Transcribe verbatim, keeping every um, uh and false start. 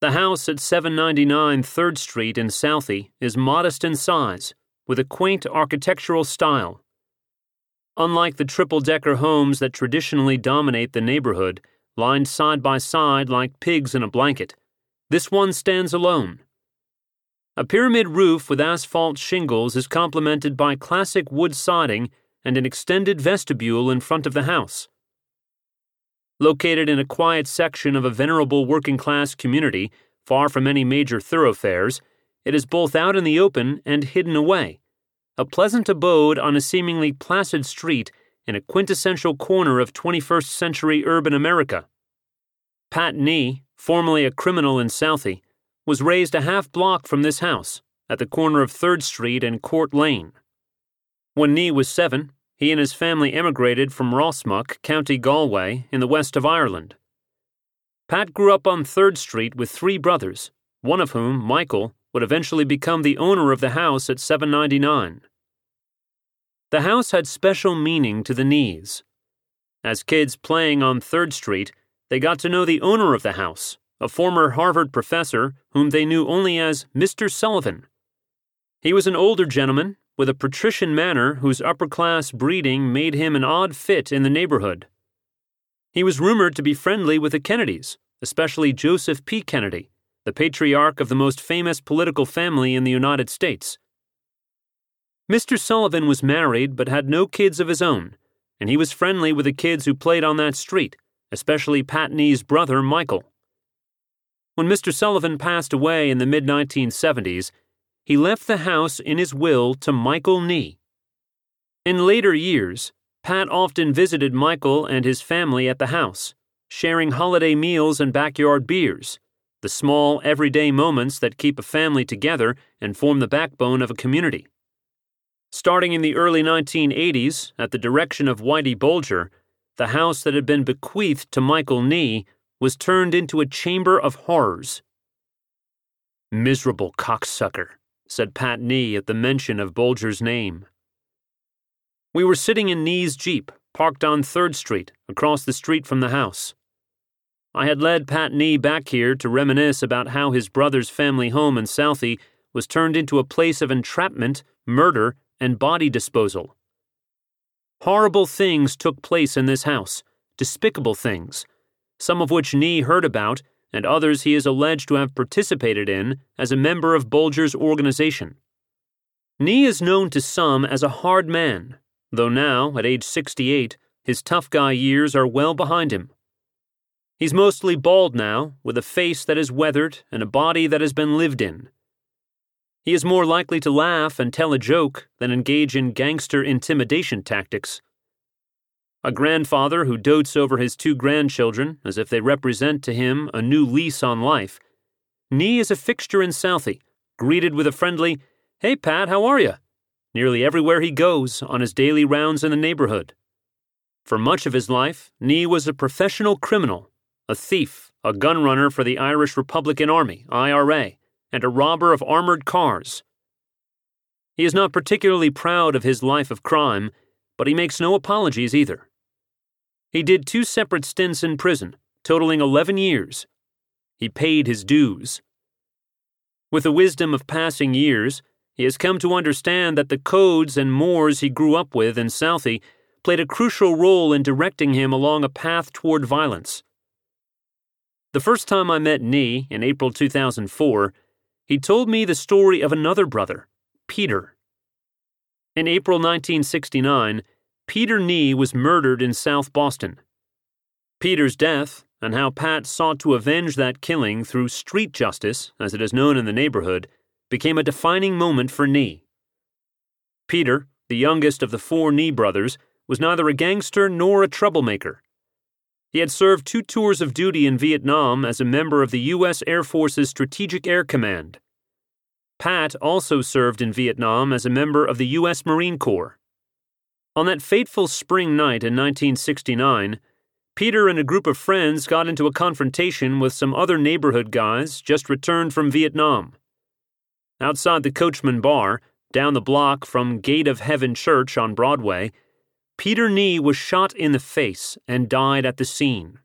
The house at seven ninety-nine third Street in Southie is modest in size, with a quaint architectural style. Unlike the triple-decker homes that traditionally dominate the neighborhood, lined side by side like pigs in a blanket, this one stands alone. A pyramid roof with asphalt shingles is complemented by classic wood siding and an extended vestibule in front of the house. Located in a quiet section of a venerable working-class community, far from any major thoroughfares, it is both out in the open and hidden away, a pleasant abode on a seemingly placid street in a quintessential corner of twenty-first century urban America. Pat Nee, formerly a criminal in Southie, was raised a half block from this house, at the corner of third Street and Court Lane. When Nee was seven, he and his family emigrated from Rossmuck, County Galway, in the west of Ireland. Pat grew up on third Street with three brothers, one of whom, Michael, would eventually become the owner of the house at seven ninety-nine. The house had special meaning to the Nees. As kids playing on third Street, they got to know the owner of the house, a former Harvard professor whom they knew only as Mister Sullivan. He was an older gentleman, with a patrician manner whose upper-class breeding made him an odd fit in the neighborhood. He was rumored to be friendly with the Kennedys, especially Joseph P. Kennedy, the patriarch of the most famous political family in the United States. Mister Sullivan was married but had no kids of his own, and he was friendly with the kids who played on that street, especially Pat Nee's brother, Michael. When Mister Sullivan passed away in the mid nineteen seventies, he left the house in his will to Michael Nee. In later years, Pat often visited Michael and his family at the house, sharing holiday meals and backyard beers, the small, everyday moments that keep a family together and form the backbone of a community. Starting in the early nineteen eighties, at the direction of Whitey Bulger, the house that had been bequeathed to Michael Nee was turned into a chamber of horrors. "Miserable cocksucker," said Pat Nee at the mention of Bulger's name. We were sitting in Nee's Jeep, parked on third Street, across the street from the house. I had led Pat Nee back here to reminisce about how his brother's family home in Southie was turned into a place of entrapment, murder, and body disposal. Horrible things took place in this house, despicable things, some of which Nee heard about and others he is alleged to have participated in as a member of Bulger's organization. Nee is known to some as a hard man, though now, at age sixty-eight, his tough guy years are well behind him. He's mostly bald now, with a face that is weathered and a body that has been lived in. He is more likely to laugh and tell a joke than engage in gangster intimidation tactics. A grandfather who dotes over his two grandchildren as if they represent to him a new lease on life, Nee is a fixture in Southie, greeted with a friendly, "Hey Pat, how are you?" nearly everywhere he goes on his daily rounds in the neighborhood. For much of his life, Nee was a professional criminal, a thief, a gunrunner for the Irish Republican Army, I R A, and a robber of armored cars. He is not particularly proud of his life of crime, but he makes no apologies either. He did two separate stints in prison, totaling eleven years. He paid his dues. With the wisdom of passing years, he has come to understand that the codes and mores he grew up with in Southie played a crucial role in directing him along a path toward violence. The first time I met Nee, in April two thousand four, he told me the story of another brother, Peter. In April nineteen sixty-nine, Peter Nee was murdered in South Boston. Peter's death, and how Pat sought to avenge that killing through street justice, as it is known in the neighborhood, became a defining moment for Nee. Peter, the youngest of the four Nee brothers, was neither a gangster nor a troublemaker. He had served two tours of duty in Vietnam as a member of the U S Air Force's Strategic Air Command. Pat also served in Vietnam as a member of the U S Marine Corps. On that fateful spring night in nineteen sixty-nine, Peter and a group of friends got into a confrontation with some other neighborhood guys just returned from Vietnam. Outside the Coachman Bar, down the block from Gate of Heaven Church on Broadway, Peter Nee was shot in the face and died at the scene.